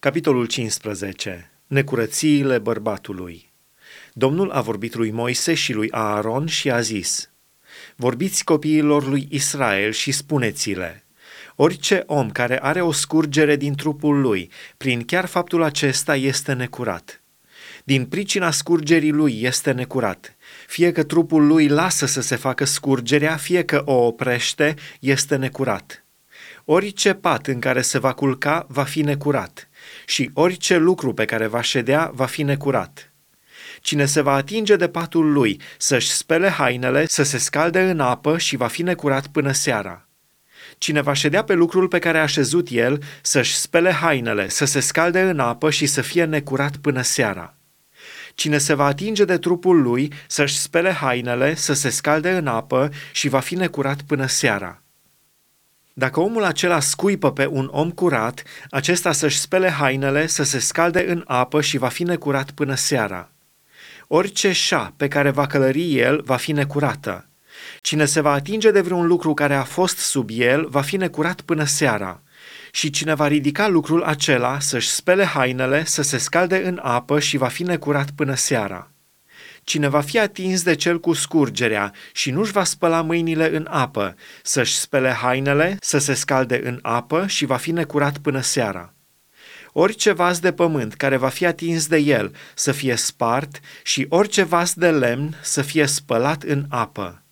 Capitolul 15. Necurățiile bărbatului. Domnul a vorbit lui Moise și lui Aaron și a zis: vorbiți copiilor lui Israel și spuneți-le: orice om care are o scurgere din trupul lui, prin chiar faptul acesta este necurat. Din pricina scurgerii lui este necurat. Fie că trupul lui lasă să se facă scurgerea, fie că o oprește, este necurat. Orice pat în care se va culca va fi necurat și orice lucru pe care va ședea va fi necurat. Cine se va atinge de patul lui să-și spele hainele, să se scalde în apă și va fi necurat până seara. Cine va ședea pe lucrul pe care a șezut el, să-și spele hainele, să se scalde în apă și să fie necurat până seara. Cine se va atinge de trupul lui, să-și spele hainele, să se scalde în apă și va fi necurat până seara. Dacă omul acela scuipă pe un om curat, acesta să-și spele hainele, să se scalde în apă și va fi necurat până seara. Orice șa pe care va călări el va fi necurată. Cine se va atinge de vreun lucru care a fost sub el va fi necurat până seara. Și cine va ridica lucrul acela să-și spele hainele, să se scalde în apă și va fi necurat până seara. Cine va fi atins de cel cu scurgerea și nu-și va spăla mâinile în apă, să-și spele hainele, să se scalde în apă și va fi necurat până seara. Orice vas de pământ care va fi atins de el să fie spart și orice vas de lemn să fie spălat în apă.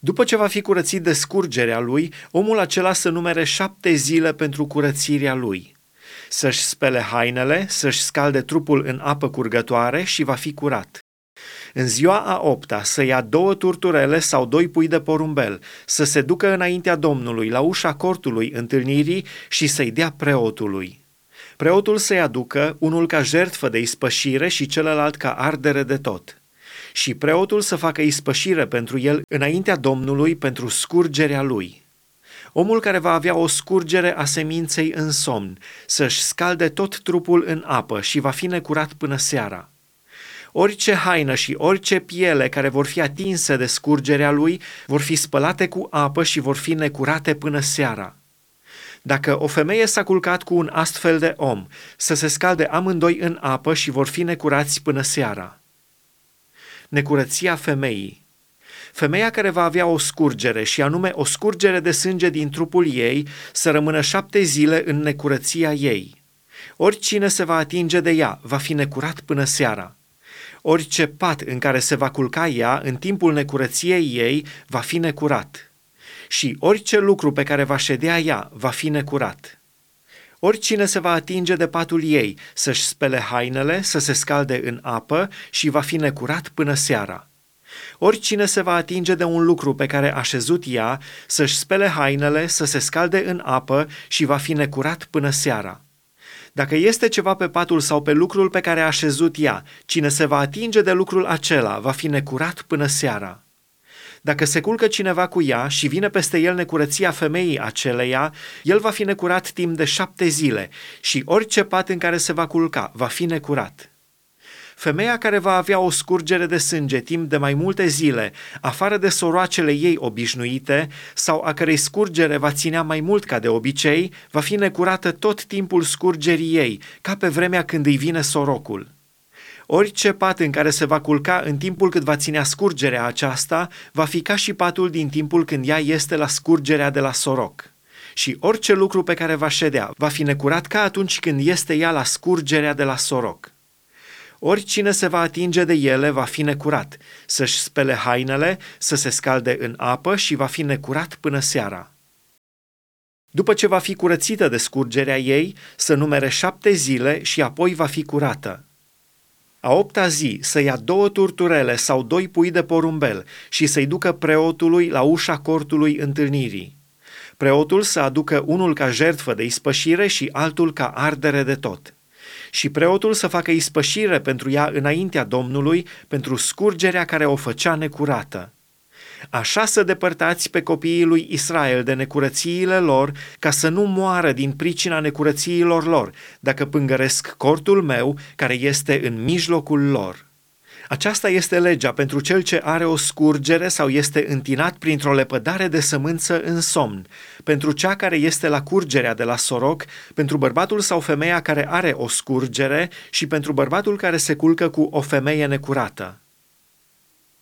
După ce va fi curățit de scurgerea lui, omul acela să numere 7 zile pentru curățirea lui. Să-și spele hainele, să-și scalde trupul în apă curgătoare și va fi curat. În ziua a 8-a să ia 2 turturele sau 2 pui de porumbel, să se ducă înaintea Domnului la ușa cortului întâlnirii și să-i dea preotului. Preotul să-i aducă, unul ca jertfă de ispășire și celălalt ca ardere de tot. Și preotul să facă ispășire pentru el înaintea Domnului pentru scurgerea lui. Omul care va avea o scurgere a seminței în somn, să-și scalde tot trupul în apă și va fi necurat până seara. Orice haină și orice piele care vor fi atinse de scurgerea lui vor fi spălate cu apă și vor fi necurate până seara. Dacă o femeie s-a culcat cu un astfel de om, să se scalde amândoi în apă și vor fi necurați până seara. Necurăția femeii. Femeia care va avea o scurgere, și anume o scurgere de sânge din trupul ei, să rămână 7 zile în necurăția ei. Oricine se va atinge de ea va fi necurat până seara. Orice pat în care se va culca ea în timpul necurăției ei va fi necurat. Și orice lucru pe care va ședea ea va fi necurat. Oricine se va atinge de patul ei, să-și spele hainele, să se scalde în apă și va fi necurat până seara. Oricine se va atinge de un lucru pe care a șezut ea, să-și spele hainele, să se scalde în apă și va fi necurat până seara. Dacă este ceva pe patul sau pe lucrul pe care a șezut ea, cine se va atinge de lucrul acela va fi necurat până seara. Dacă se culcă cineva cu ea și vine peste el necurăția femeii aceleia, el va fi necurat timp de 7 zile și orice pat în care se va culca va fi necurat. Femeia care va avea o scurgere de sânge timp de mai multe zile, afară de soroacele ei obișnuite, sau a cărei scurgere va ținea mai mult ca de obicei, va fi necurată tot timpul scurgerii ei, ca pe vremea când îi vine sorocul. Orice pat în care se va culca în timpul cât va ținea scurgerea aceasta, va fi ca și patul din timpul când ea este la scurgerea de la soroc. Și orice lucru pe care va ședea va fi necurat ca atunci când este ea la scurgerea de la soroc. Oricine se va atinge de ele va fi necurat, să-și spele hainele, să se scalde în apă și va fi necurat până seara. După ce va fi curățită de scurgerea ei, să numere 7 zile și apoi va fi curată. A 8-a zi să ia 2 turturele sau 2 pui de porumbel și să-i ducă preotului la ușa cortului întâlnirii. Preotul să aducă unul ca jertfă de ispășire și altul ca ardere de tot. Și preotul să facă ispășire pentru ea înaintea Domnului pentru scurgerea care o făcea necurată. Așa să depărtați pe copiii lui Israel de necurățiile lor, ca să nu moară din pricina necurățiilor lor, dacă pângăresc cortul meu care este în mijlocul lor. Aceasta este legea pentru cel ce are o scurgere sau este întinat printr-o lepădare de sămânță în somn, pentru cea care este la curgerea de la soroc, pentru bărbatul sau femeia care are o scurgere și pentru bărbatul care se culcă cu o femeie necurată.